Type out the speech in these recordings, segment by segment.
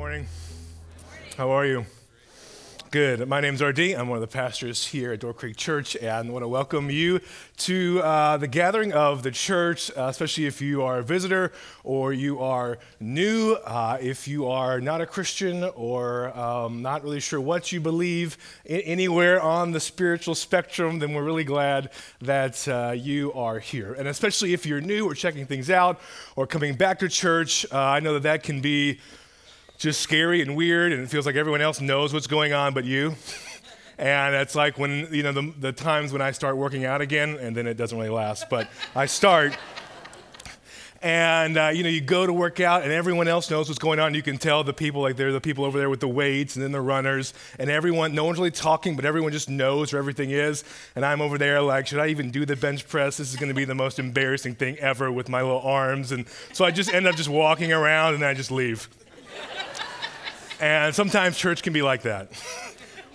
Morning. How are you? Good. My name's RD. I'm one of the pastors here at Door Creek Church, and I want to welcome you to the gathering of the church, especially if you are a visitor or you are new, if you are not a Christian or not really sure what you believe anywhere on the spiritual spectrum, then we're really glad that you are here. And especially if you're new or checking things out or coming back to church, I know that can be just scary and weird, and it feels like everyone else knows what's going on but you. And it's like when, you know, the times when I start working out again, and then it doesn't really last, but I start. And, you know, you go to work out, and everyone else knows what's going on. You can tell the people, like they're the people over there with the weights, and then the runners, and everyone, no one's really talking, but everyone just knows where everything is. And I'm over there like, should I even do the bench press? This is going to be the most embarrassing thing ever with my little arms. And so I just end up just walking around, and I just leave. And sometimes church can be like that,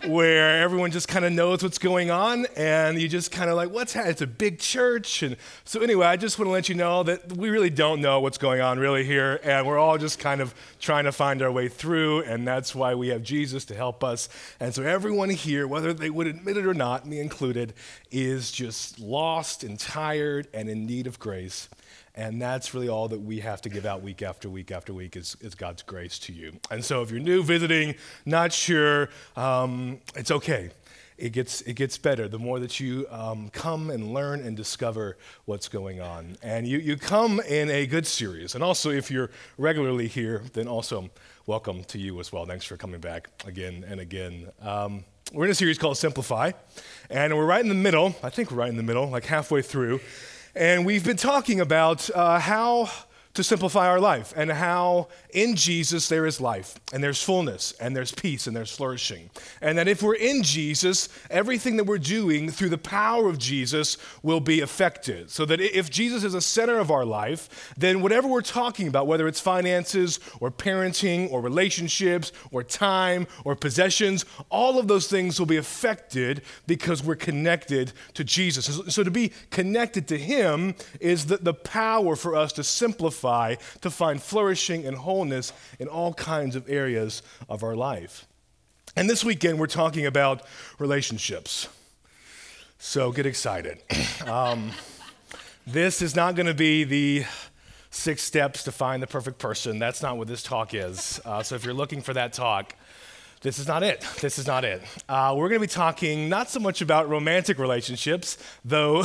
where everyone just kind of knows what's going on, and you just kind of like, what's happening? It's a big church. And so anyway, I just want to let you know that we really don't know what's going on really here, and we're all just kind of trying to find our way through, and that's why we have Jesus to help us. And so everyone here, whether they would admit it or not, me included, is just lost and tired and in need of grace. And that's really all that we have to give out week after week after week is God's grace to you. And so if you're new, visiting, not sure, it's okay. It gets better the more that you come and learn and discover what's going on. And you come in a good series. And also, if you're regularly here, then also welcome to you as well. Thanks for coming back again and again. We're in a series called Simplify, and we're right in the middle. I think we're right in the middle, like halfway through. And we've been talking about how to simplify our life and how in Jesus there is life and there's fullness and there's peace and there's flourishing. And that if we're in Jesus, everything that we're doing through the power of Jesus will be affected. So that if Jesus is the center of our life, then whatever we're talking about, whether it's finances or parenting or relationships or time or possessions, all of those things will be affected because we're connected to Jesus. So to be connected to him is the power for us to simplify, to find flourishing and wholeness in all kinds of areas of our life. And this weekend, we're talking about relationships. So get excited. This is not going to be the 6 steps to find the perfect person. That's not what this talk is. So if you're looking for that talk, this is not it. This is not it. We're going to be talking not so much about romantic relationships, though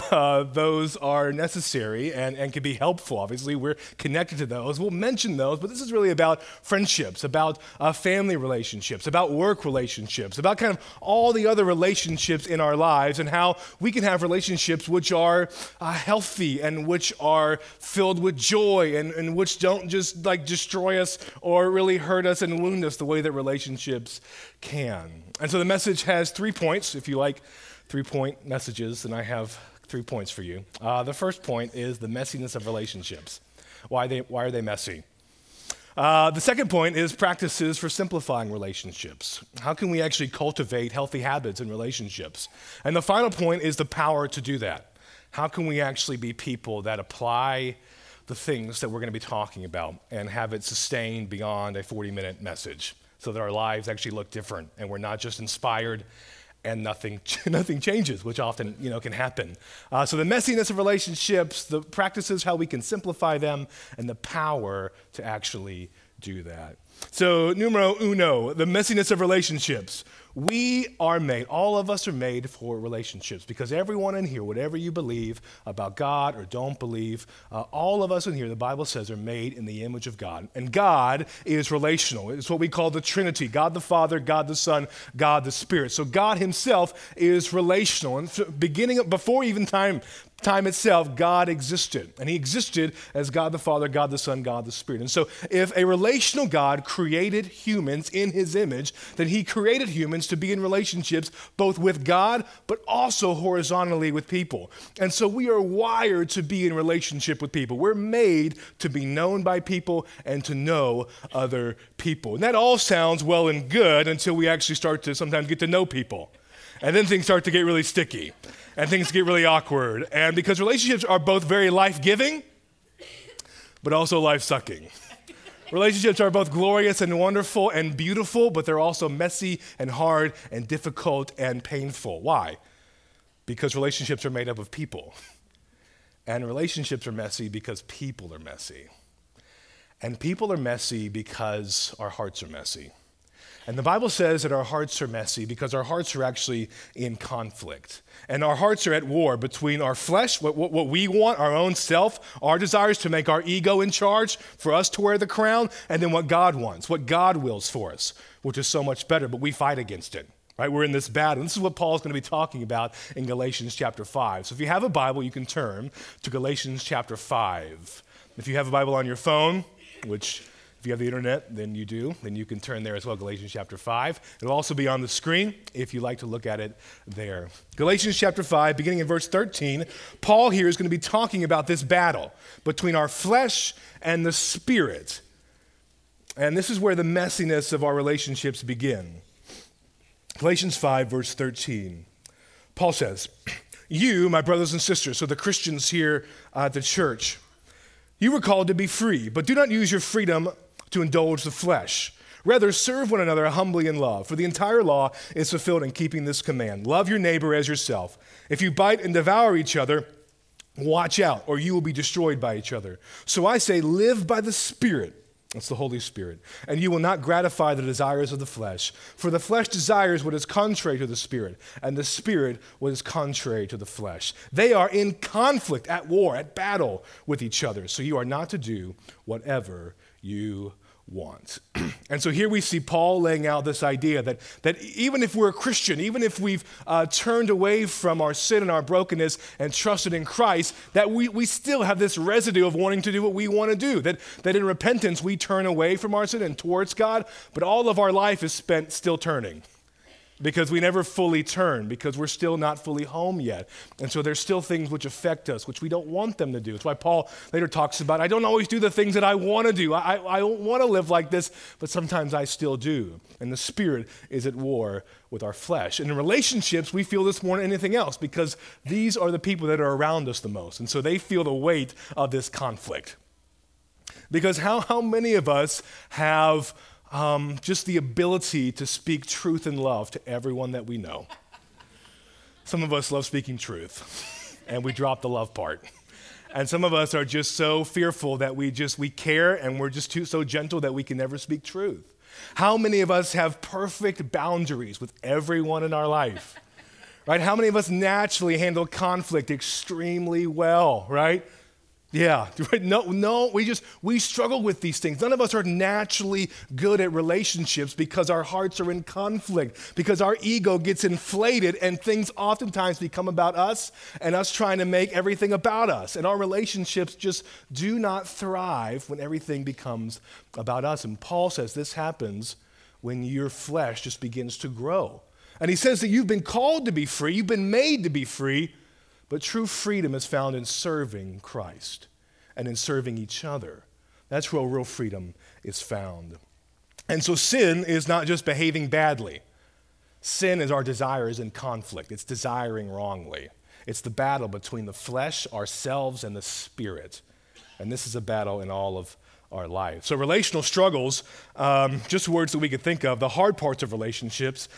those are necessary and can be helpful. Obviously, we're connected to those. We'll mention those, but this is really about friendships, about family relationships, about work relationships, about kind of all the other relationships in our lives and how we can have relationships which are healthy and which are filled with joy and which don't just like destroy us or really hurt us and wound us the way that relationships can. And so the message has 3 points. If you like 3-point messages, then I have 3 points for you. The first point is the messiness of relationships. Why are they messy? The second point is practices for simplifying relationships. How can we actually cultivate healthy habits in relationships? And the final point is the power to do that. How can we actually be people that apply the things that we're going to be talking about and have it sustained beyond a 40-minute message? So that our lives actually look different, and we're not just inspired, and nothing changes, which often can happen. So the messiness of relationships, the practices, how we can simplify them, and the power to actually do that. So numero uno, the messiness of relationships. We are made, all of us are made for relationships, because everyone in here, whatever you believe about God or don't believe, all of us in here, the Bible says, are made in the image of God. And God is relational. It's what we call the Trinity, God the Father, God the Son, God the Spirit. So God himself is relational. And before even time itself, God existed. And he existed as God the Father, God the Son, God the Spirit. And so if a relational God created humans in his image, then he created humans to be in relationships both with God, but also horizontally with people. And so we are wired to be in relationship with people. We're made to be known by people and to know other people. And that all sounds well and good until we actually start to sometimes get to know people. And then things start to get really sticky and things get really awkward. And because relationships are both very life-giving, but also life-sucking. Relationships are both glorious and wonderful and beautiful, but they're also messy and hard and difficult and painful. Why? Because relationships are made up of people. And relationships are messy because people are messy. And people are messy because our hearts are messy. And the Bible says that our hearts are messy because our hearts are actually in conflict. And our hearts are at war between our flesh, what we want, our own self, our desires to make our ego in charge, for us to wear the crown, and then what God wants, what God wills for us, which is so much better, but we fight against it. Right? We're in this battle. This is what Paul's going to be talking about in Galatians chapter 5. So if you have a Bible, you can turn to Galatians chapter 5. If you have a Bible on your phone, which if you have the internet, then you do, then you can turn there as well, Galatians chapter 5. It'll also be on the screen if you like to look at it there. Galatians chapter 5, beginning in verse 13, Paul here is going to be talking about this battle between our flesh and the spirit. And this is where the messiness of our relationships begin. Galatians 5, verse 13, Paul says, "You, my brothers and sisters," so the Christians here at the church, "you were called to be free, but do not use your freedom to indulge the flesh. Rather, serve one another humbly in love, for the entire law is fulfilled in keeping this command. Love your neighbor as yourself. If you bite and devour each other, watch out, or you will be destroyed by each other. So I say, live by the Spirit." That's the Holy Spirit. "And you will not gratify the desires of the flesh. For the flesh desires what is contrary to the Spirit, and the Spirit what is contrary to the flesh. They are in conflict, at war, at battle with each other. So you are not to do whatever you want." And so here we see Paul laying out this idea that even if we're a Christian, even if we've turned away from our sin and our brokenness and trusted in Christ, that we still have this residue of wanting to do what we want to do, that in repentance we turn away from our sin and towards God, but all of our life is spent still turning because we never fully turn, because we're still not fully home yet. And so there's still things which affect us, which we don't want them to do. It's why Paul later talks about, I don't always do the things that I want to do. I don't want to live like this, but sometimes I still do. And the spirit is at war with our flesh. And in relationships, we feel this more than anything else, because these are the people that are around us the most. And so they feel the weight of this conflict. Because how many of us have just the ability to speak truth and love to everyone that we know? Some of us love speaking truth, and we drop the love part. And some of us are just so fearful that we care, and we're just so gentle that we can never speak truth. How many of us have perfect boundaries with everyone in our life, right? How many of us naturally handle conflict extremely well, right? Yeah, no, we struggle with these things. None of us are naturally good at relationships because our hearts are in conflict, because our ego gets inflated and things oftentimes become about us and us trying to make everything about us. And our relationships just do not thrive when everything becomes about us. And Paul says this happens when your flesh just begins to grow. And he says that you've been called to be free, you've been made to be free, but true freedom is found in serving Christ and in serving each other. That's where real freedom is found. And so sin is not just behaving badly. Sin is our desires in conflict. It's desiring wrongly. It's the battle between the flesh, ourselves, and the spirit. And this is a battle in all of our life. So relational struggles, just words that we could think of, the hard parts of relationships,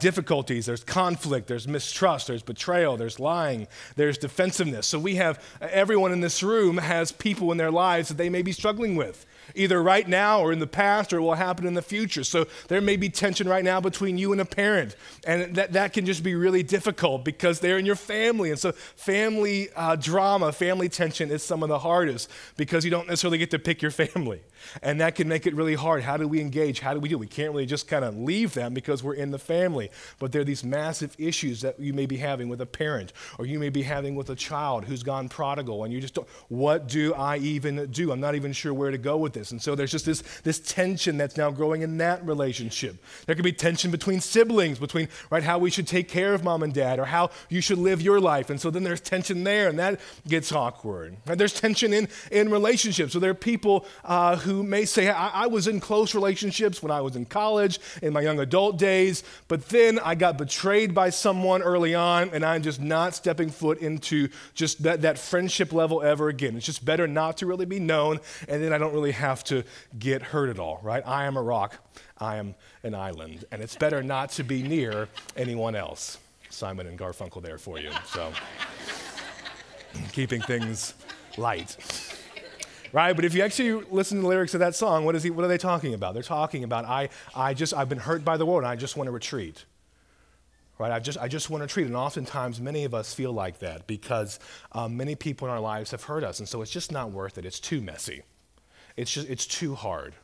difficulties, there's conflict, there's mistrust, there's betrayal, there's lying, there's defensiveness. So we have, everyone in this room has people in their lives that they may be struggling with, either right now or in the past or will happen in the future. So there may be tension right now between you and a parent, and that can just be really difficult because they're in your family. And so family drama, family tension is some of the hardest because you don't necessarily get to pick your family, and that can make it really hard. How do we engage? How do we do? We can't really just kind of leave them because we're in the family, but there are these massive issues that you may be having with a parent, or you may be having with a child who's gone prodigal, and you just don't, what do I even do? I'm not even sure where to go with this. And so there's just this tension that's now growing in that relationship. There could be tension between siblings, between right how we should take care of mom and dad, or how you should live your life. And so then there's tension there, and that gets awkward. Right? There's tension in relationships. So there are people who may say, I was in close relationships when I was in college, in my young adult days, but then I got betrayed by someone early on, and I'm just not stepping foot into just that friendship level ever again. It's just better not to really be known, and then I don't really have have to get hurt at all, right? I am a rock. I am an island. And it's better not to be near anyone else. Simon and Garfunkel there for you. So keeping things light. Right, but if you actually listen to the lyrics of that song, what are they talking about? They're talking about I've been hurt by the world and I just want to retreat. Right, I just want to retreat. And oftentimes many of us feel like that because many people in our lives have hurt us, and so it's just not worth it. It's too messy. It's too hard.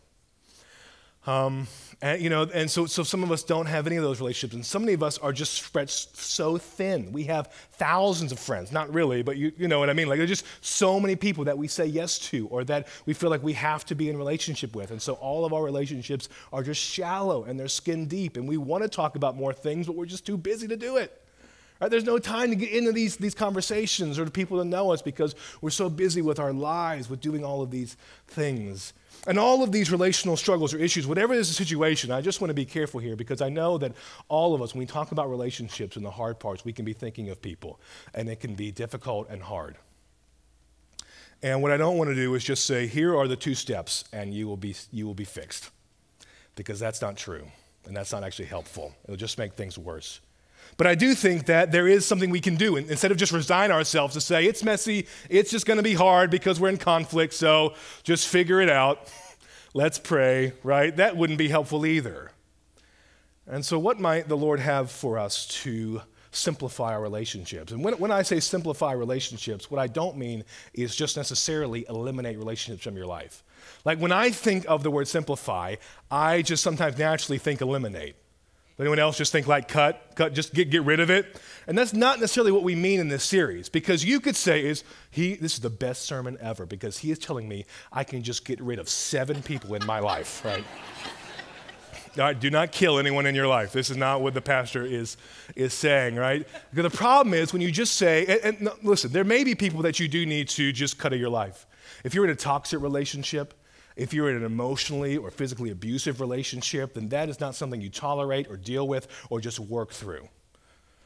And so some of us don't have any of those relationships, and so many of us are just spread so thin. We have thousands of friends, not really, but you know what I mean. Like there's just so many people that we say yes to, or that we feel like we have to be in relationship with, and so all of our relationships are just shallow and they're skin deep, and we want to talk about more things, but we're just too busy to do it. Right? There's no time to get into these conversations or to people to know us because we're so busy with our lives, with doing all of these things. And all of these relational struggles or issues, whatever is the situation, I just want to be careful here because I know that all of us, when we talk about relationships and the hard parts, we can be thinking of people, and it can be difficult and hard. And what I don't want to do is just say, here are the 2 steps, and you will be fixed, because that's not true, and that's not actually helpful. It'll just make things worse. But I do think that there is something we can do. Instead of just resign ourselves to say, it's messy, it's just going to be hard because we're in conflict, so just figure it out. Let's pray, right? That wouldn't be helpful either. And so what might the Lord have for us to simplify our relationships? And when I say simplify relationships, what I don't mean is just necessarily eliminate relationships from your life. Like when I think of the word simplify, I just sometimes naturally think eliminate. Anyone else just think like cut, just get rid of it? And that's not necessarily what we mean in this series, because you could say this is the best sermon ever because he is telling me I can just get rid of 7 people in my life, right? All right, do not kill anyone in your life. This is not what the pastor is saying, right? Because the problem is when you just say, and listen, there may be people that you do need to just cut out of your life. If you're in a toxic relationship, if you're in an emotionally or physically abusive relationship, then that is not something you tolerate or deal with or just work through,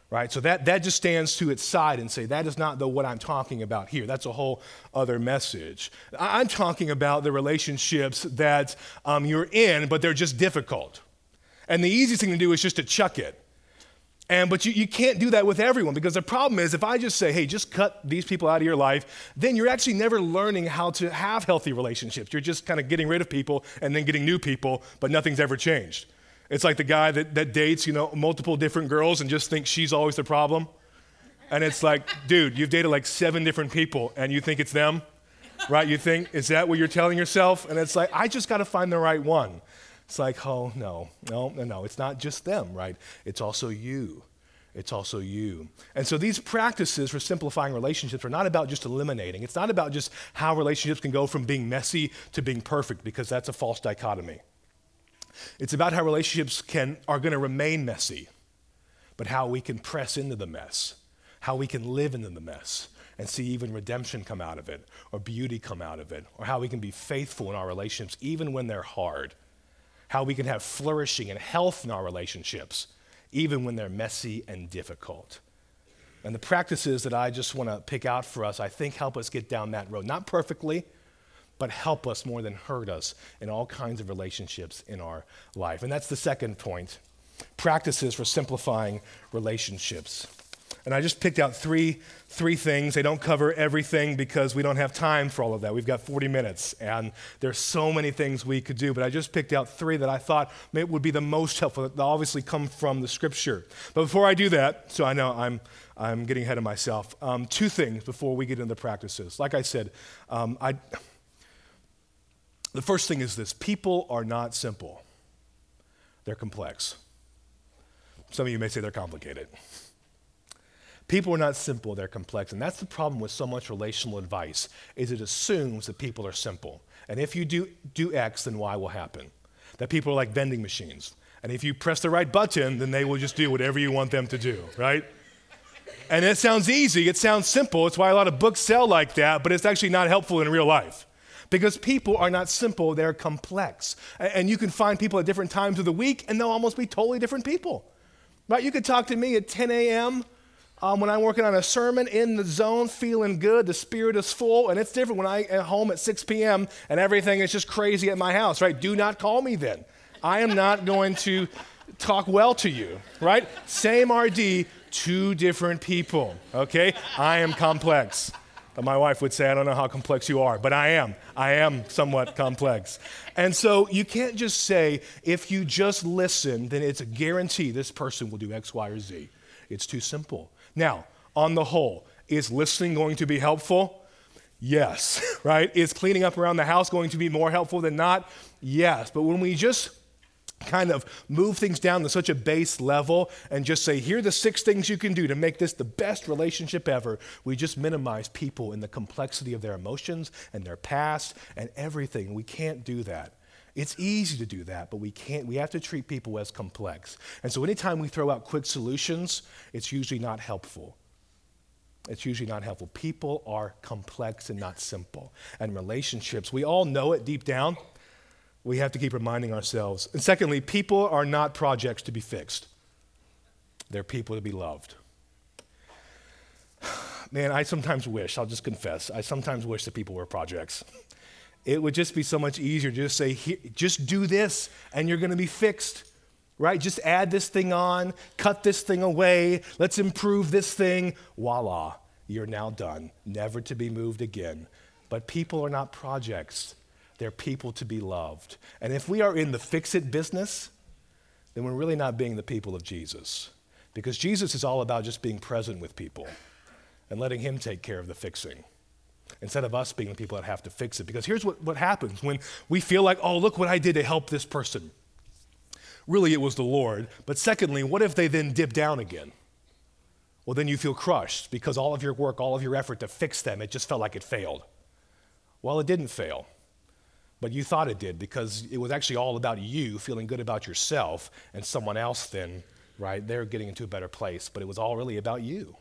right? So that just stands to its side and say, that is not what I'm talking about here. That's a whole other message. I'm talking about the relationships that you're in, but they're just difficult. And the easiest thing to do is just to chuck it. But you can't do that with everyone, because the problem is if I just say, hey, just cut these people out of your life, then you're actually never learning how to have healthy relationships. You're just kind of getting rid of people and then getting new people, but nothing's ever changed. It's like the guy that dates, multiple different girls and just thinks she's always the problem. And it's like, dude, you've dated like 7 different people and you think it's them, right? You think, is that what you're telling yourself? And it's like, I just got to find the right one. It's like, oh, no, it's not just them, right? It's also you. It's also you. And so these practices for simplifying relationships are not about just eliminating. It's not about just how relationships can go from being messy to being perfect, because that's a false dichotomy. It's about how relationships are going to remain messy, but how we can press into the mess, how we can live into the mess and see even redemption come out of it, or beauty come out of it, or how we can be faithful in our relationships even when they're hard. How we can have flourishing and health in our relationships, even when they're messy and difficult. And the practices that I just want to pick out for us, I think, help us get down that road. Not perfectly, but help us more than hurt us in all kinds of relationships in our life. And that's the second point, practices for simplifying relationships. And I just picked out three things. They don't cover everything because we don't have time for all of that. We've got 40 minutes, and there's so many things we could do. But I just picked out 3 that I thought would be the most helpful. They obviously come from the Scripture. But before I do that, so I know I'm getting ahead of myself. 2 things before we get into the practices. Like I said, the first thing is this: people are not simple; they're complex. Some of you may say they're complicated. People are not simple, they're complex. And that's the problem with so much relational advice, is it assumes that people are simple. And if you do X, then Y will happen. That people are like vending machines. And if you press the right button, then they will just do whatever you want them to do, right? And it sounds easy, it sounds simple. It's why a lot of books sell like that, but it's actually not helpful in real life. Because people are not simple, they're complex. And you can find people at different times of the week, and they'll almost be totally different people, right? You could talk to me at 10 a.m., When I'm working on a sermon, in the zone, feeling good, the spirit is full, and it's different when I'm at home at 6 p.m. and everything is just crazy at my house, right? Do not call me then. I am not going to talk well to you, right? Same RD, two different people, okay? I am complex. But my wife would say, I don't know how complex you are, but I am. I am somewhat complex. And so you can't just say, if you just listen, then it's a guarantee this person will do X, Y, or Z. It's too simple. Now, on the whole, is listening going to be helpful? Yes, right? Is cleaning up around the house going to be more helpful than not? Yes, but when we just kind of move things down to such a base level and just say, here are the 6 things you can do to make this the best relationship ever, we just minimize people in the complexity of their emotions and their past and everything. We can't do that. It's easy to do that, but we can't. We have to treat people as complex. And so anytime we throw out quick solutions, it's usually not helpful. It's usually not helpful. People are complex and not simple. And relationships, we all know it deep down. We have to keep reminding ourselves. And secondly, people are not projects to be fixed. They're people to be loved. Man, I sometimes wish, I'll just confess, I sometimes wish that people were projects. It would just be so much easier to just say, just do this and you're going to be fixed, right? Just add this thing on, cut this thing away, let's improve this thing. Voila, you're now done, never to be moved again. But people are not projects. They're people to be loved. And if we are in the fix-it business, then we're really not being the people of Jesus, because Jesus is all about just being present with people and letting him take care of the fixing, instead of us being the people that have to fix it. Because here's what happens when we feel like, oh, look what I did to help this person. Really, it was the Lord. But secondly, what if they then dip down again? Well, then you feel crushed because all of your work, all of your effort to fix them, it just felt like it failed. Well, it didn't fail, but you thought it did because it was actually all about you feeling good about yourself, and someone else then, right, they're getting into a better place, but it was all really about you.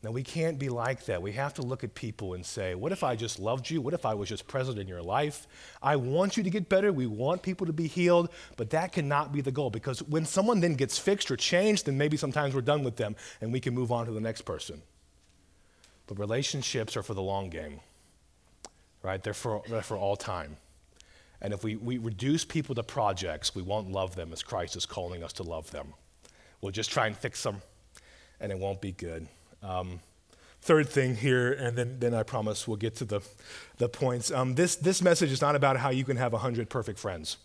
Now, we can't be like that. We have to look at people and say, what if I just loved you? What if I was just present in your life? I want you to get better. We want people to be healed, but that cannot be the goal, because when someone then gets fixed or changed, then maybe sometimes we're done with them and we can move on to the next person. But relationships are for the long game, right? They're for all time. And if we reduce people to projects, we won't love them as Christ is calling us to love them. We'll just try and fix them, and it won't be good. Third thing here, and then I promise we'll get to the points. This message is not about how you can have 100 perfect friends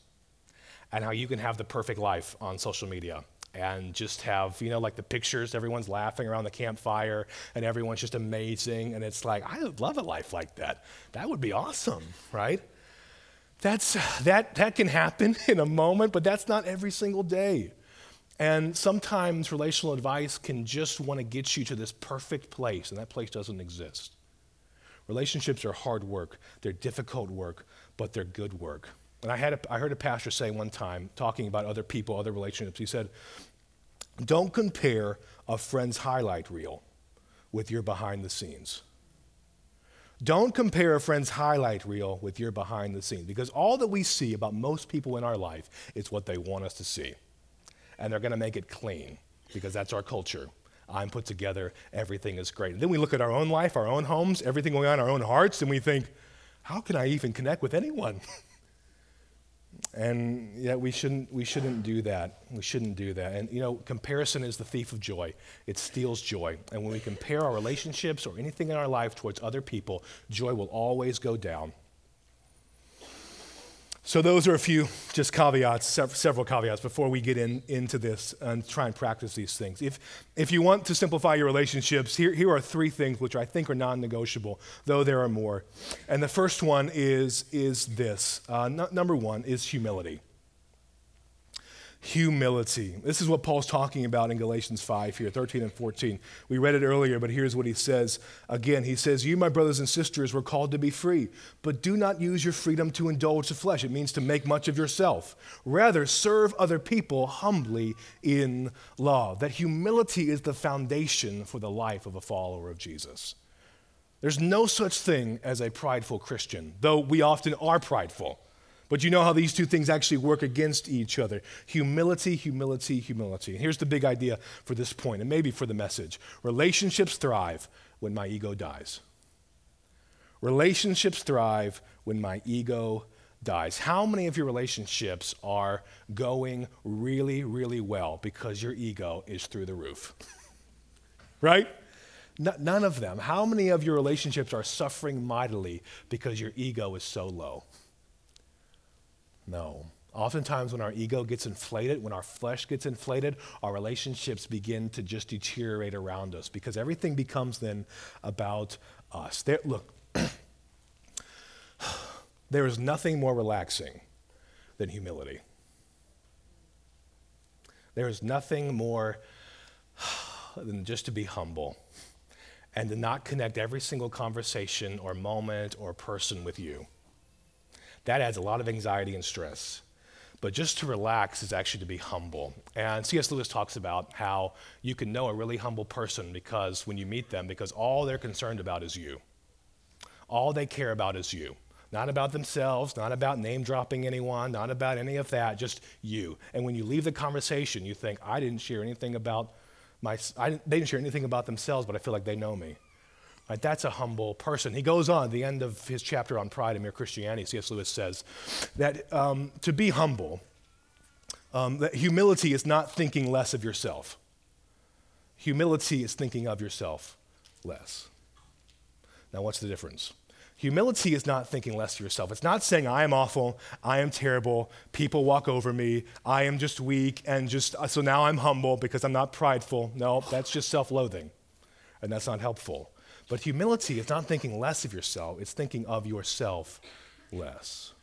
and how you can have the perfect life on social media and just have, like the pictures, everyone's laughing around the campfire and everyone's just amazing. And it's like, I would love a life like that. That would be awesome, right? That can happen in a moment, but that's not every single day. And sometimes relational advice can just want to get you to this perfect place, and that place doesn't exist. Relationships are hard work. They're difficult work, but they're good work. And I heard a pastor say one time, talking about other people, other relationships, he said, don't compare a friend's highlight reel with your behind the scenes. Don't compare a friend's highlight reel with your behind the scenes, because all that we see about most people in our life is what they want us to see. And they're going to make it clean because that's our culture. I'm put together. Everything is great. And then we look at our own life, our own homes, everything going on in our own hearts, and we think, how can I even connect with anyone? And yet we shouldn't do that. We shouldn't do that. And, comparison is the thief of joy. It steals joy. And when we compare our relationships or anything in our life towards other people, joy will always go down. So those are a few just caveats, several caveats before we get into this and try and practice these things. If you want to simplify your relationships, here are 3 things which I think are non-negotiable, though there are more. And the first one is this. Number 1 is humility. Humility. This is what Paul's talking about in Galatians 5 here, 13 and 14. We read it earlier, but here's what he says. Again, he says, you, my brothers and sisters, were called to be free, but do not use your freedom to indulge the flesh. It means to make much of yourself. Rather, serve other people humbly in love. That humility is the foundation for the life of a follower of Jesus. There's no such thing as a prideful Christian, though we often are prideful. But you know how these two things actually work against each other. Humility, humility, humility. And here's the big idea for this point, and maybe for the message. Relationships thrive when my ego dies. Relationships thrive when my ego dies. How many of your relationships are going really, really well because your ego is through the roof? Right? None of them. How many of your relationships are suffering mightily because your ego is so low? No. Oftentimes when our ego gets inflated, when our flesh gets inflated, our relationships begin to just deteriorate around us because everything becomes then about us. Look, there is nothing more relaxing than humility. There is nothing more than just to be humble and to not connect every single conversation or moment or person with you. That adds a lot of anxiety and stress. But just to relax is actually to be humble. And C.S. Lewis talks about how you can know a really humble person because when you meet them, because all they're concerned about is you. All they care about is you. Not about themselves, not about name-dropping anyone, not about any of that, just you. And when you leave the conversation, you think, they didn't share anything about themselves, but I feel like they know me. Right, that's a humble person. He goes on at the end of his chapter on pride in Mere Christianity, C.S. Lewis says that to be humble, that humility is not thinking less of yourself. Humility is thinking of yourself less. Now, what's the difference? Humility is not thinking less of yourself. It's not saying, I am awful, I am terrible, people walk over me, I am just weak, and so now I'm humble because I'm not prideful. No, that's just self-loathing, and that's not helpful. But humility is not thinking less of yourself, it's thinking of yourself less.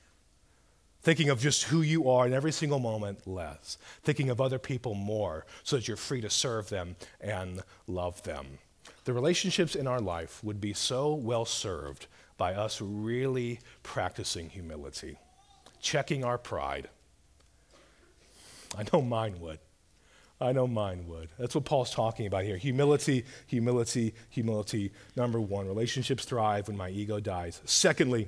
Thinking of just who you are in every single moment less. Thinking of other people more so that you're free to serve them and love them. The relationships in our life would be so well served by us really practicing humility, checking our pride. I know mine would. That's what Paul's talking about here. Humility, humility, humility. Number one, relationships thrive when my ego dies. Secondly,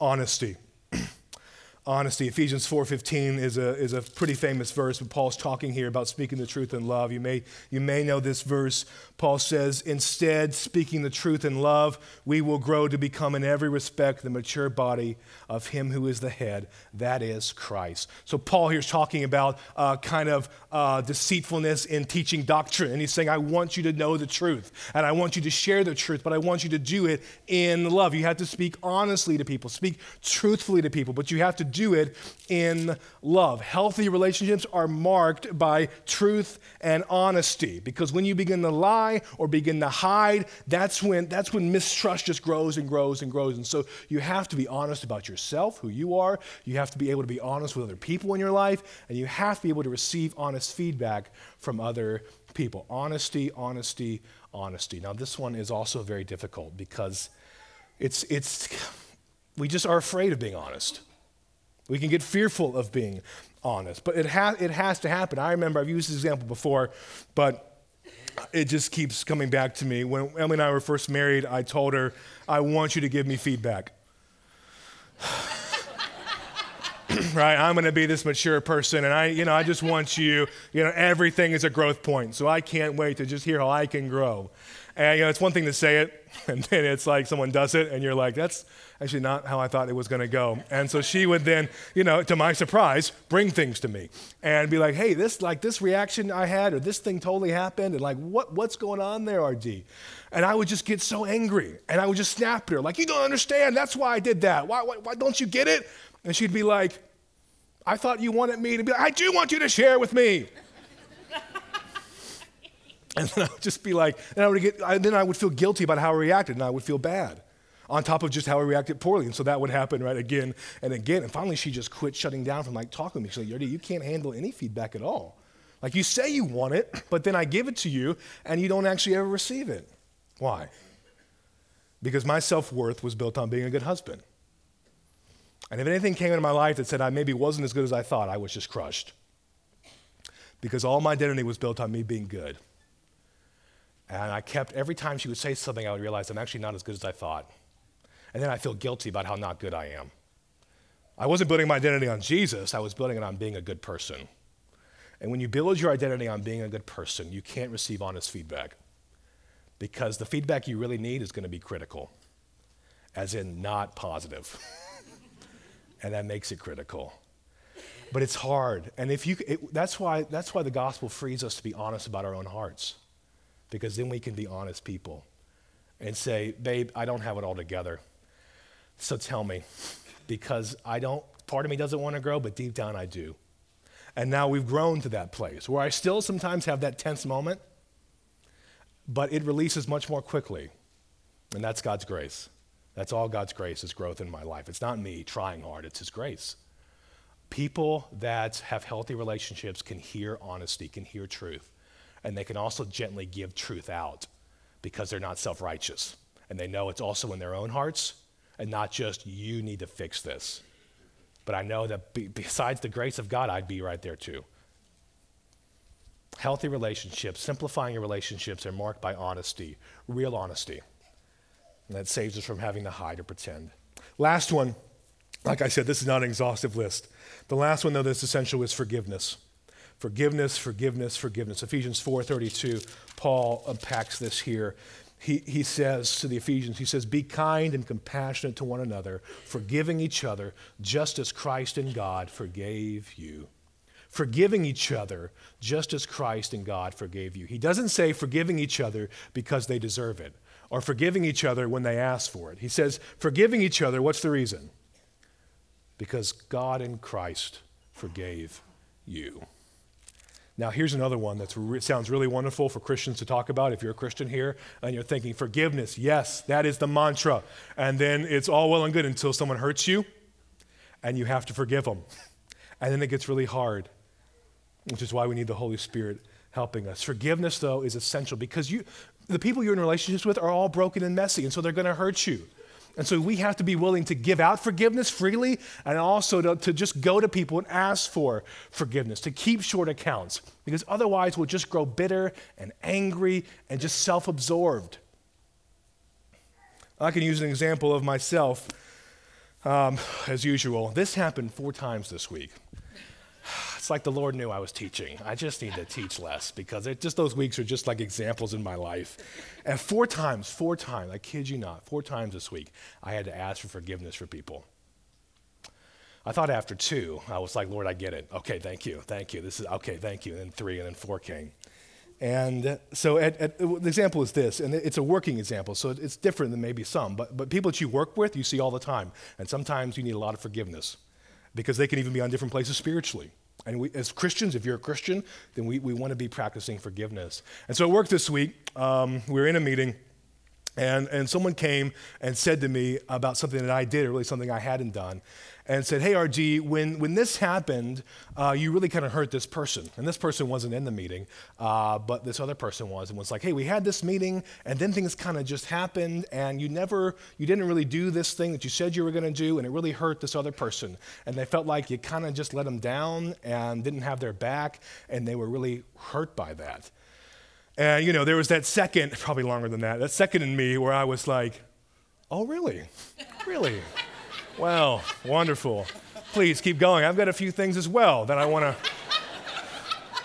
honesty. Honesty. Ephesians 4:15 is a pretty famous verse, but Paul's talking here about speaking the truth in love. You may know this verse. Paul says, "Instead, speaking the truth in love, we will grow to become in every respect the mature body of him who is the head, that is Christ." So Paul here's talking about deceitfulness in teaching doctrine, and he's saying, "I want you to know the truth, and I want you to share the truth, but I want you to do it in love." You have to speak honestly to people, speak truthfully to people, but you have to do it in love. Healthy relationships are marked by truth and honesty, because when you begin to lie or begin to hide, that's when mistrust just grows and grows and grows. And so you have to be honest about yourself, who you are. You have to be able to be honest with other people in your life, and you have to be able to receive honest feedback from other people. Honesty, honesty, honesty. Now this one is also very difficult because we just are afraid of being honest. We can get fearful of being honest, but it has to happen. I remember, I've used this example before, but it just keeps coming back to me. When Emily and I were first married, I told her, "I want you to give me feedback." Right? I'm going to be this mature person, and I just want everything is a growth point, so I can't wait to just hear how I can grow. And, it's one thing to say it, and then it's like someone does it, and you're like, that's actually not how I thought it was going to go. And so she would then, to my surprise, bring things to me and be like, "Hey, this reaction I had, or this thing totally happened, and what's going on there, RD?" And I would just get so angry, and I would just snap at her, like, "You don't understand, that's why I did that. Why don't you get it?" And she'd be like, "I thought you wanted me to be like, I do want you to share with me." And then I would just be like, then I would feel guilty about how I reacted, and I would feel bad on top of just how I reacted poorly. And so that would happen, right, again and again. And finally, she just quit shutting down from talking to me. She's like, "You can't handle any feedback at all. You say you want it, but then I give it to you, and you don't actually ever receive it." Why? Because my self-worth was built on being a good husband. And if anything came into my life that said I maybe wasn't as good as I thought, I was just crushed. Because all my identity was built on me being good. And every time she would say something, I would realize I'm actually not as good as I thought. And then I feel guilty about how not good I am. I wasn't building my identity on Jesus. I was building it on being a good person. And when you build your identity on being a good person, you can't receive honest feedback, because the feedback you really need is going to be critical, as in not positive. And that makes it critical. But it's hard. And that's why the gospel frees us to be honest about our own hearts, because then we can be honest people and say, babe, I don't have it all together. So tell me, because part of me doesn't want to grow, but deep down I do. And now we've grown to that place where I still sometimes have that tense moment, but it releases much more quickly. And that's God's grace. That's all God's grace is growth in my life. It's not me trying hard, it's his grace. People that have healthy relationships can hear honesty, can hear truth, and they can also gently give truth out, because they're not self-righteous. And they know it's also in their own hearts and not just, you need to fix this. But I know that besides the grace of God, I'd be right there too. Healthy relationships, simplifying your relationships, are marked by honesty, real honesty. And that saves us from having to hide or pretend. Last one, like I said, this is not an exhaustive list. The last one, though, that's essential is forgiveness. Forgiveness. Ephesians 4:32, Paul unpacks this here. He says to the Ephesians, he says, be kind and compassionate to one another, forgiving each other, just as Christ and God forgave you. Forgiving each other, just as Christ and God forgave you. He doesn't say forgiving each other because they deserve it, or forgiving each other when they ask for it. He says, forgiving each other, what's the reason? Because God in Christ forgave you. Now, here's another one that sounds really wonderful for Christians to talk about. If you're a Christian here and you're thinking, forgiveness, yes, that is the mantra. And then it's all well and good until someone hurts you and you have to forgive them. And then it gets really hard, which is why we need the Holy Spirit helping us. Forgiveness, though, is essential, because the people you're in relationships with are all broken and messy, and so they're going to hurt you. And so we have to be willing to give out forgiveness freely, and also to just go to people and ask for forgiveness, to keep short accounts, because otherwise we'll just grow bitter and angry and just self-absorbed. I can use an example of myself, as usual. This happened 4 times this week. It's like the Lord knew I was teaching. I just need to teach less, because those weeks are just like examples in my life. And 4 times, I kid you not, 4 times this week, I had to ask for forgiveness for people. I thought after 2, I was like, Lord, I get it. Okay, thank you. This is, okay, thank you. And then 3, and then 4 came. And so the example is this, and it's a working example, so it's different than maybe some, but people that you work with, you see all the time. And sometimes you need a lot of forgiveness, because they can even be on different places spiritually. And we, as Christians, if you're a Christian, then we want to be practicing forgiveness. And so at work this week, we were in a meeting, and someone came and said to me about something that I did, or really something I hadn't done, and said, hey, RG, when this happened, you really kind of hurt this person. And this person wasn't in the meeting, but this other person was, and was like, hey, we had this meeting, and then things kind of just happened, and you didn't really do this thing that you said you were going to do, and it really hurt this other person. And they felt like you kind of just let them down and didn't have their back, and they were really hurt by that. And, there was that second, probably longer than that second in me where I was like, oh, really? Really? Wow, wonderful. Please keep going. I've got a few things as well that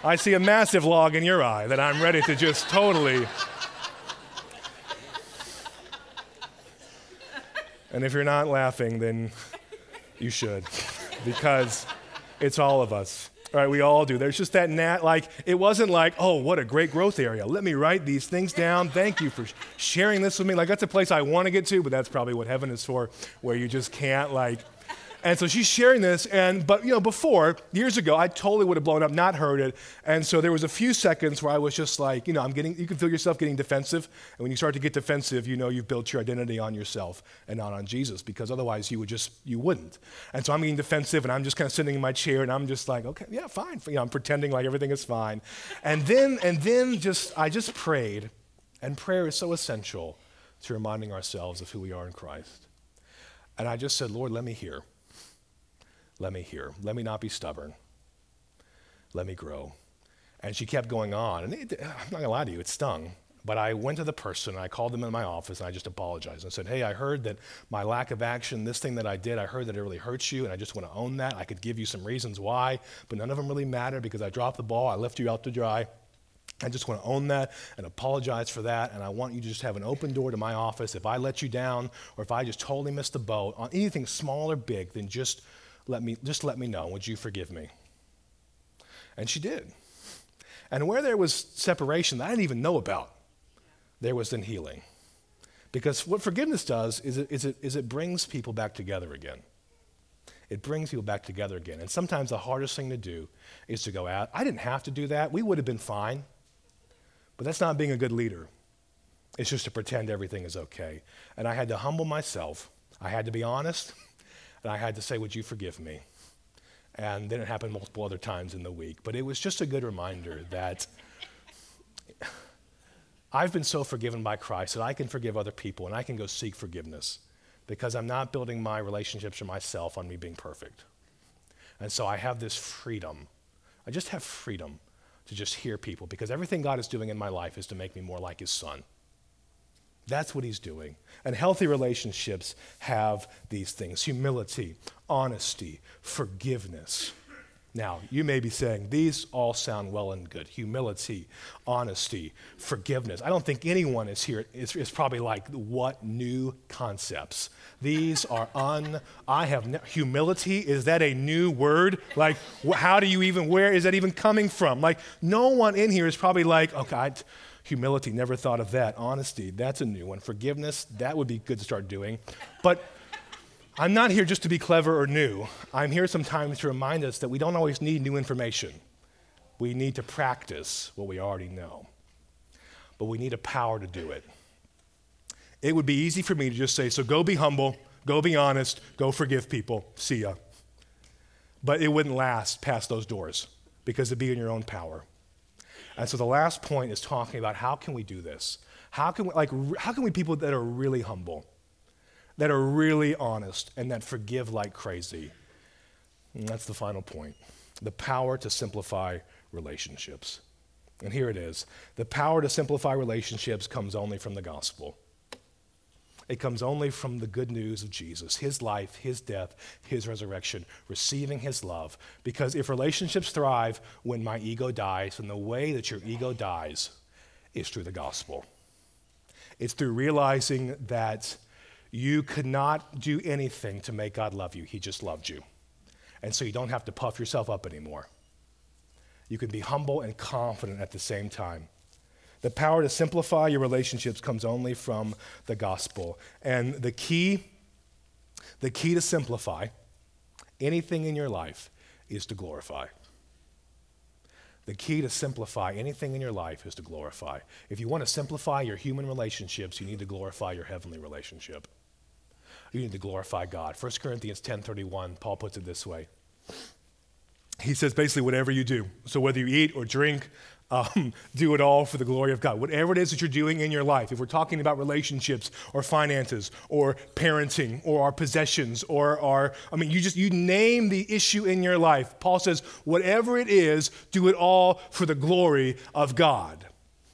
I see a massive log in your eye that I'm ready to just totally. And if you're not laughing, then you should, because it's all of us. All right, we all do. There's just that it wasn't like, oh, what a great growth area. Let me write these things down. Thank you for sharing this with me. Like, that's a place I want to get to, but that's probably what heaven is for, where you just can't and so she's sharing this, but before, years ago, I totally would have blown up, not heard it, and so there was a few seconds where I was just like, you can feel yourself getting defensive, and when you start to get defensive, you've built your identity on yourself and not on Jesus, because otherwise you wouldn't. And so I'm getting defensive, and I'm just kind of sitting in my chair, and I'm just like, okay, yeah, fine, I'm pretending like everything is fine. And then I just prayed, and prayer is so essential to reminding ourselves of who we are in Christ. And I just said, Lord, let me hear. Let me hear. Let me not be stubborn. Let me grow. And she kept going on. And I'm not going to lie to you, it stung. But I went to the person, and I called them in my office, and I just apologized. I said, hey, I heard that my lack of action, this thing that I did, I heard that it really hurts you, and I just want to own that. I could give you some reasons why, but none of them really matter because I dropped the ball. I left you out to dry. I just want to own that and apologize for that, and I want you to just have an open door to my office. If I let you down or if I just totally missed the boat on anything small or big, then just let me know. Would you forgive me? And she did. And where there was separation that I didn't even know about, there was then healing. Because what forgiveness does is it brings people back together again. It brings people back together again. And sometimes the hardest thing to do is to go out. I didn't have to do that. We would have been fine. But that's not being a good leader. It's just to pretend everything is okay. And I had to humble myself. I had to be honest. And I had to say, would you forgive me? And then it happened multiple other times in the week. But it was just a good reminder that I've been so forgiven by Christ that I can forgive other people and I can go seek forgiveness because I'm not building my relationships or myself on me being perfect. And so I have this freedom. I just have freedom to just hear people because everything God is doing in my life is to make me more like his son. That's what he's doing. And healthy relationships have these things: humility, honesty, forgiveness. Now, you may be saying, these all sound well and good. Humility, honesty, forgiveness. I don't think anyone is here. It's probably like, what new concepts? These are humility, is that a new word? Like, how do you even, where is that even coming from? Like, no one in here is probably like, okay, humility, never thought of that. Honesty, that's a new one. Forgiveness, that would be good to start doing. But I'm not here just to be clever or new. I'm here sometimes to remind us that we don't always need new information. We need to practice what we already know. But we need a power to do it. It would be easy for me to just say, so go be humble, go be honest, go forgive people, see ya. But it wouldn't last past those doors because it'd be in your own power. And so the last point is talking about how can we do this? How can we people that are really humble, that are really honest, and that forgive like crazy? And that's the final point, the power to simplify relationships. And here it is. The power to simplify relationships comes only from the gospel. It comes only from the good news of Jesus, his life, his death, his resurrection, receiving his love. Because if relationships thrive when my ego dies, then the way that your ego dies is through the gospel. It's through realizing that you could not do anything to make God love you. He just loved you. And so you don't have to puff yourself up anymore. You can be humble and confident at the same time. The power to simplify your relationships comes only from the gospel. And the key to simplify anything in your life is to glorify. The key to simplify anything in your life is to glorify. If you want to simplify your human relationships, you need to glorify your heavenly relationship. You need to glorify God. 1 Corinthians 10:31, Paul puts it this way. He says basically whatever you do, so whether you eat or drink, do it all for the glory of God. Whatever it is that you're doing in your life, if we're talking about relationships or finances or parenting or our possessions or you name the issue in your life. Paul says, whatever it is, do it all for the glory of God.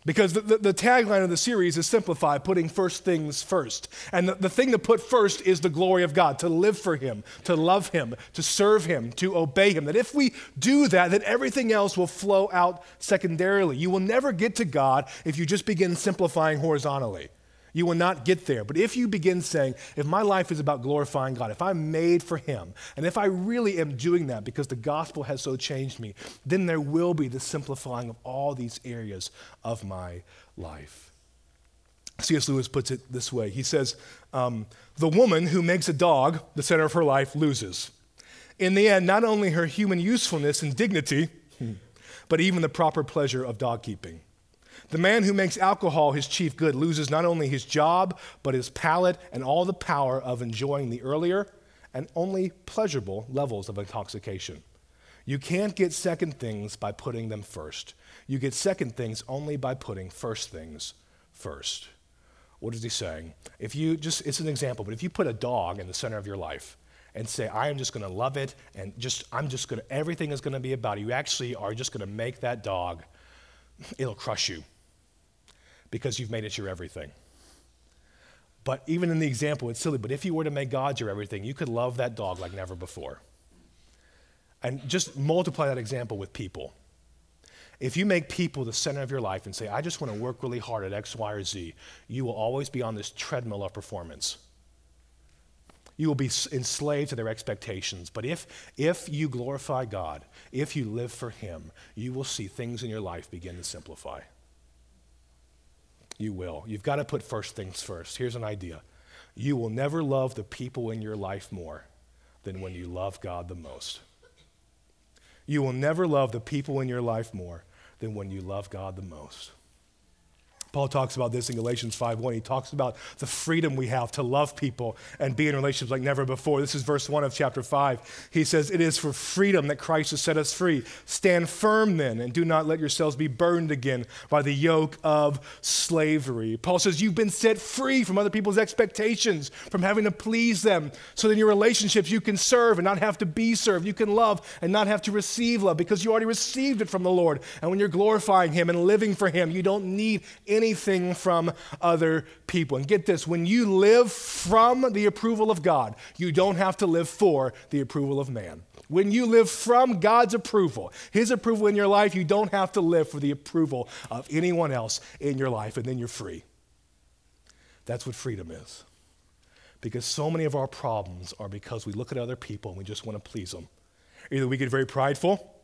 Because the tagline of the series is simplify, putting first things first. And the thing to put first is the glory of God, to live for him, to love him, to serve him, to obey him. That if we do that, then everything else will flow out secondarily. You will never get to God if you just begin simplifying horizontally. You will not get there. But if you begin saying, if my life is about glorifying God, if I'm made for him, and if I really am doing that because the gospel has so changed me, then there will be the simplifying of all these areas of my life. C.S. Lewis puts it this way. He says, the woman who makes a dog the center of her life loses. In the end, not only her human usefulness and dignity, but even the proper pleasure of dog keeping. The man who makes alcohol his chief good loses not only his job, but his palate and all the power of enjoying the earlier and only pleasurable levels of intoxication. You can't get second things by putting them first. You get second things only by putting first things first. What is he saying? If you just, it's an example, but if you put a dog in the center of your life and say, I am just going to love it and everything is going to be about it, you actually are just going to make that dog, it'll crush you. because you've made it your everything. But even in the example, it's silly, but if you were to make God your everything, you could love that dog like never before. And just multiply that example with people. If you make people the center of your life and say, I just want to work really hard at X, Y, or Z, you will always be on this treadmill of performance. You will be enslaved to their expectations. But if you glorify God, if you live for Him, you will see things in your life begin to simplify. You will. You've got to put first things first. Here's an idea. You will never love the people in your life more than when you love God the most. You will never love the people in your life more than when you love God the most. Paul talks about this in Galatians 5:1. He talks about the freedom we have to love people and be in relationships like never before. This is verse 1 of chapter 5. He says, it is for freedom that Christ has set us free. Stand firm then, and do not let yourselves be burdened again by the yoke of slavery. Paul says, you've been set free from other people's expectations, from having to please them. So that in your relationships, you can serve and not have to be served. You can love and not have to receive love because you already received it from the Lord. And when you're glorifying Him and living for Him, you don't need anything from other people. And get this, when you live from the approval of God, you don't have to live for the approval of man. When you live from God's approval, His approval in your life, you don't have to live for the approval of anyone else in your life, and then you're free. That's what freedom is. Because so many of our problems are because we look at other people and we just want to please them. Either we get very prideful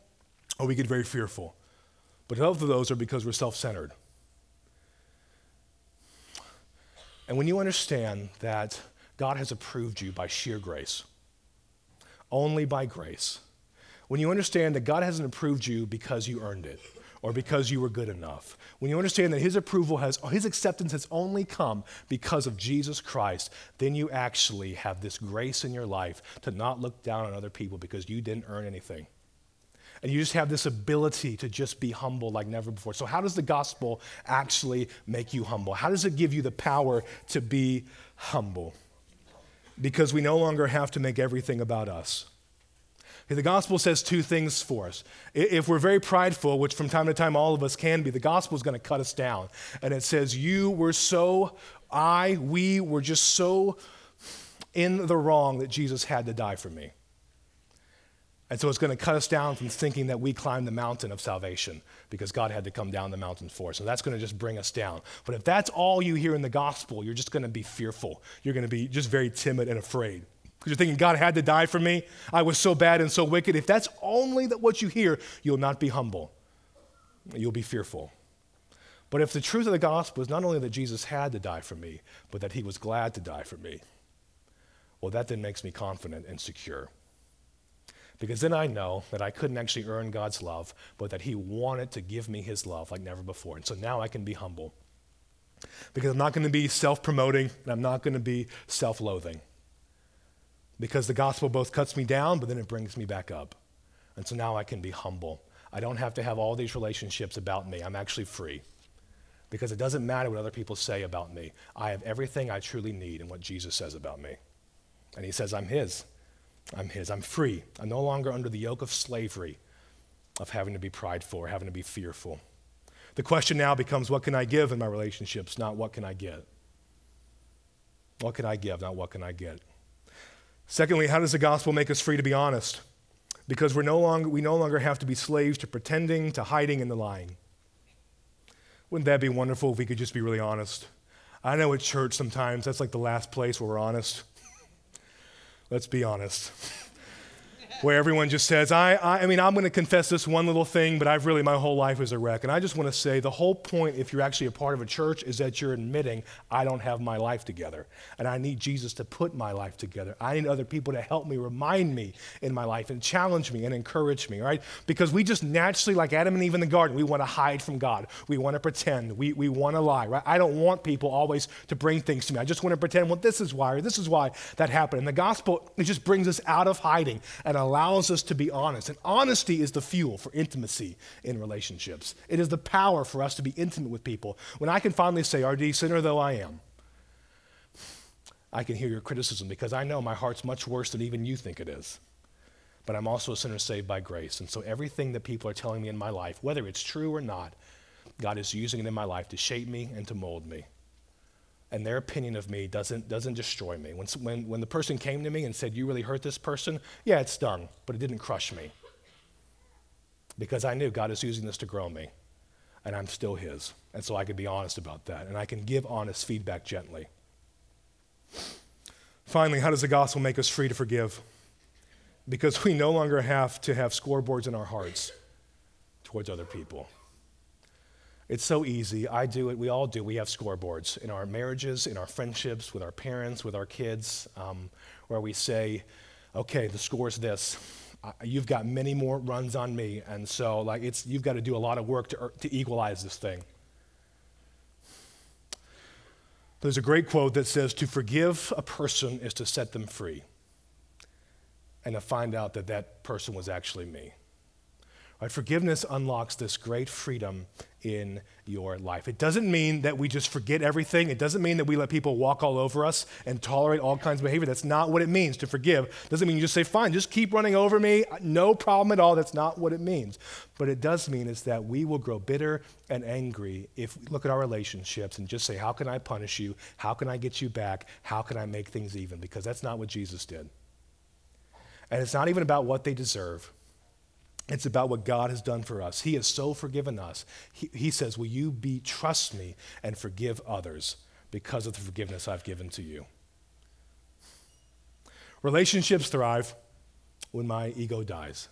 or we get very fearful. But both of those are because we're self-centered. And when you understand that God has approved you by sheer grace, only by grace, when you understand that God hasn't approved you because you earned it or because you were good enough, when you understand that His approval has, His acceptance has only come because of Jesus Christ, then you actually have this grace in your life to not look down on other people because you didn't earn anything. And you just have this ability to just be humble like never before. So how does the gospel actually make you humble? How does it give you the power to be humble? Because we no longer have to make everything about us. The gospel says two things for us. If we're very prideful, which from time to time all of us can be, the gospel is going to cut us down. And it says, we were just so in the wrong that Jesus had to die for me. And so it's going to cut us down from thinking that we climbed the mountain of salvation because God had to come down the mountain for us. And that's going to just bring us down. But if that's all you hear in the gospel, you're just going to be fearful. You're going to be just very timid and afraid because you're thinking, God had to die for me. I was so bad and so wicked. If that's only what you hear, you'll not be humble. You'll be fearful. But if the truth of the gospel is not only that Jesus had to die for me, but that He was glad to die for me, well, that then makes me confident and secure. Because then I know that I couldn't actually earn God's love, but that He wanted to give me His love like never before. And so now I can be humble. Because I'm not going to be self-promoting, and I'm not going to be self-loathing. Because the gospel both cuts me down, but then it brings me back up. And so now I can be humble. I don't have to have all these relationships about me. I'm actually free. Because it doesn't matter what other people say about me. I have everything I truly need in what Jesus says about me. And He says I'm His. I'm His. I'm free. I'm no longer under the yoke of slavery, of having to be prideful or having to be fearful. The question now becomes, what can I give in my relationships, not what can I get? What can I give, not what can I get? Secondly, how does the gospel make us free to be honest? Because we no longer have to be slaves to pretending, to hiding, and to lying. Wouldn't that be wonderful if we could just be really honest? I know at church sometimes that's like the last place where we're honest. Let's be honest, where everyone just says, I'm going to confess this one little thing, but I've really, my whole life is a wreck. And I just want to say the whole point, if you're actually a part of a church, is that you're admitting I don't have my life together, and I need Jesus to put my life together. I need other people to help me, remind me in my life, and challenge me and encourage me, right? Because we just naturally, like Adam and Eve in the garden, we want to hide from God. We want to pretend. We want to lie, right? I don't want people always to bring things to me. I just want to pretend, well, this is why, or this is why that happened. And the gospel, it just brings us out of hiding and allows us to be honest. And honesty is the fuel for intimacy in relationships. It is the power for us to be intimate with people. When I can finally say, RD, sinner though I am, I can hear your criticism because I know my heart's much worse than even you think it is. But I'm also a sinner saved by grace. And so everything that people are telling me in my life, whether it's true or not, God is using it in my life to shape me and to mold me. And their opinion of me doesn't destroy me. When the person came to me and said, you really hurt this person, yeah, it stung, but it didn't crush me. Because I knew God is using this to grow me, and I'm still his. And so I could be honest about that, and I can give honest feedback gently. Finally, how does the gospel make us free to forgive? Because we no longer have to have scoreboards in our hearts towards other people. It's so easy. I do it. We all do. We have scoreboards in our marriages, in our friendships, with our parents, with our kids, where we say, okay, the score's this. You've got many more runs on me, and so like it's you've got to do a lot of work to equalize this thing. There's a great quote that says, to forgive a person is to set them free and to find out that that person was actually me. Right, forgiveness unlocks this great freedom in your life. It doesn't mean that we just forget everything. It doesn't mean that we let people walk all over us and tolerate all kinds of behavior. That's not what it means to forgive. It doesn't mean you just say, fine, just keep running over me. No problem at all. That's not what it means. But it does mean is that we will grow bitter and angry if we look at our relationships and just say, how can I punish you? How can I get you back? How can I make things even? Because that's not what Jesus did. And it's not even about what they deserve. It's about what God has done for us. He has so forgiven us. He says, will you trust me and forgive others because of the forgiveness I've given to you? Relationships thrive when my ego dies.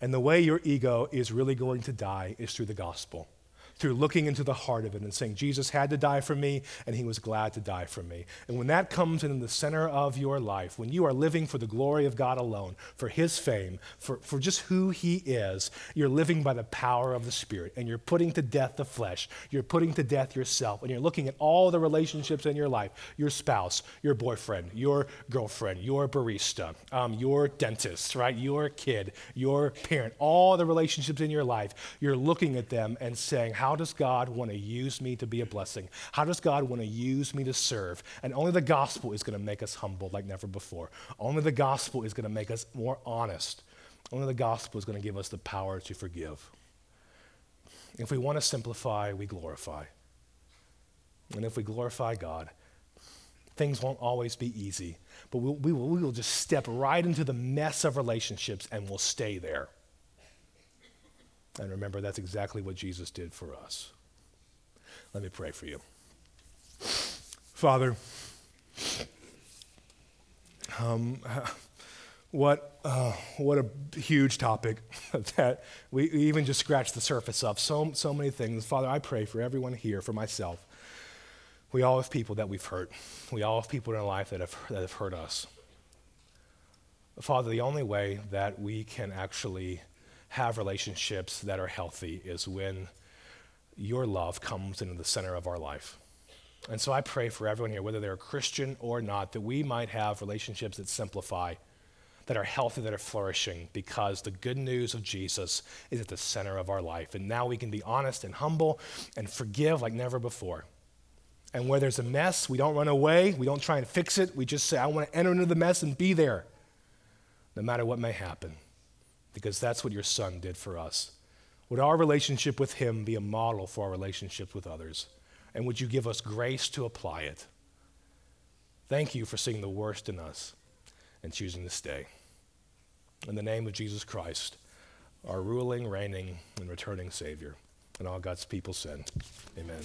And the way your ego is really going to die is through the gospel, through looking into the heart of it and saying, Jesus had to die for me, and he was glad to die for me. And when that comes in the center of your life, when you are living for the glory of God alone, for his fame, for just who he is, you're living by the power of the Spirit, and you're putting to death the flesh, you're putting to death yourself, and you're looking at all the relationships in your life, your spouse, your boyfriend, your girlfriend, your barista, your dentist, right? Your kid, your parent, all the relationships in your life, you're looking at them and saying, how does God want to use me to be a blessing? How does God want to use me to serve? And only the gospel is going to make us humble like never before. Only the gospel is going to make us more honest. Only the gospel is going to give us the power to forgive. If we want to simplify, we glorify. And if we glorify God, things won't always be easy, but we will just step right into the mess of relationships and we'll stay there. And remember, that's exactly what Jesus did for us. Let me pray for you. Father, what a huge topic that we even just scratched the surface of. So many things. Father, I pray for everyone here, for myself. We all have people that we've hurt. We all have people in our life that have hurt us. Father, the only way that we can actually have relationships that are healthy is when your love comes into the center of our life. And so I pray for everyone here, whether they're a Christian or not, that we might have relationships that simplify, that are healthy, that are flourishing, because the good news of Jesus is at the center of our life. And now we can be honest and humble and forgive like never before. And where there's a mess, we don't run away, we don't try and fix it, we just say, I want to enter into the mess and be there, no matter what may happen. Because that's what your son did for us. Would our relationship with him be a model for our relationships with others? And would you give us grace to apply it? Thank you for seeing the worst in us and choosing to stay. In the name of Jesus Christ, our ruling, reigning, and returning Savior, and all God's people said, amen.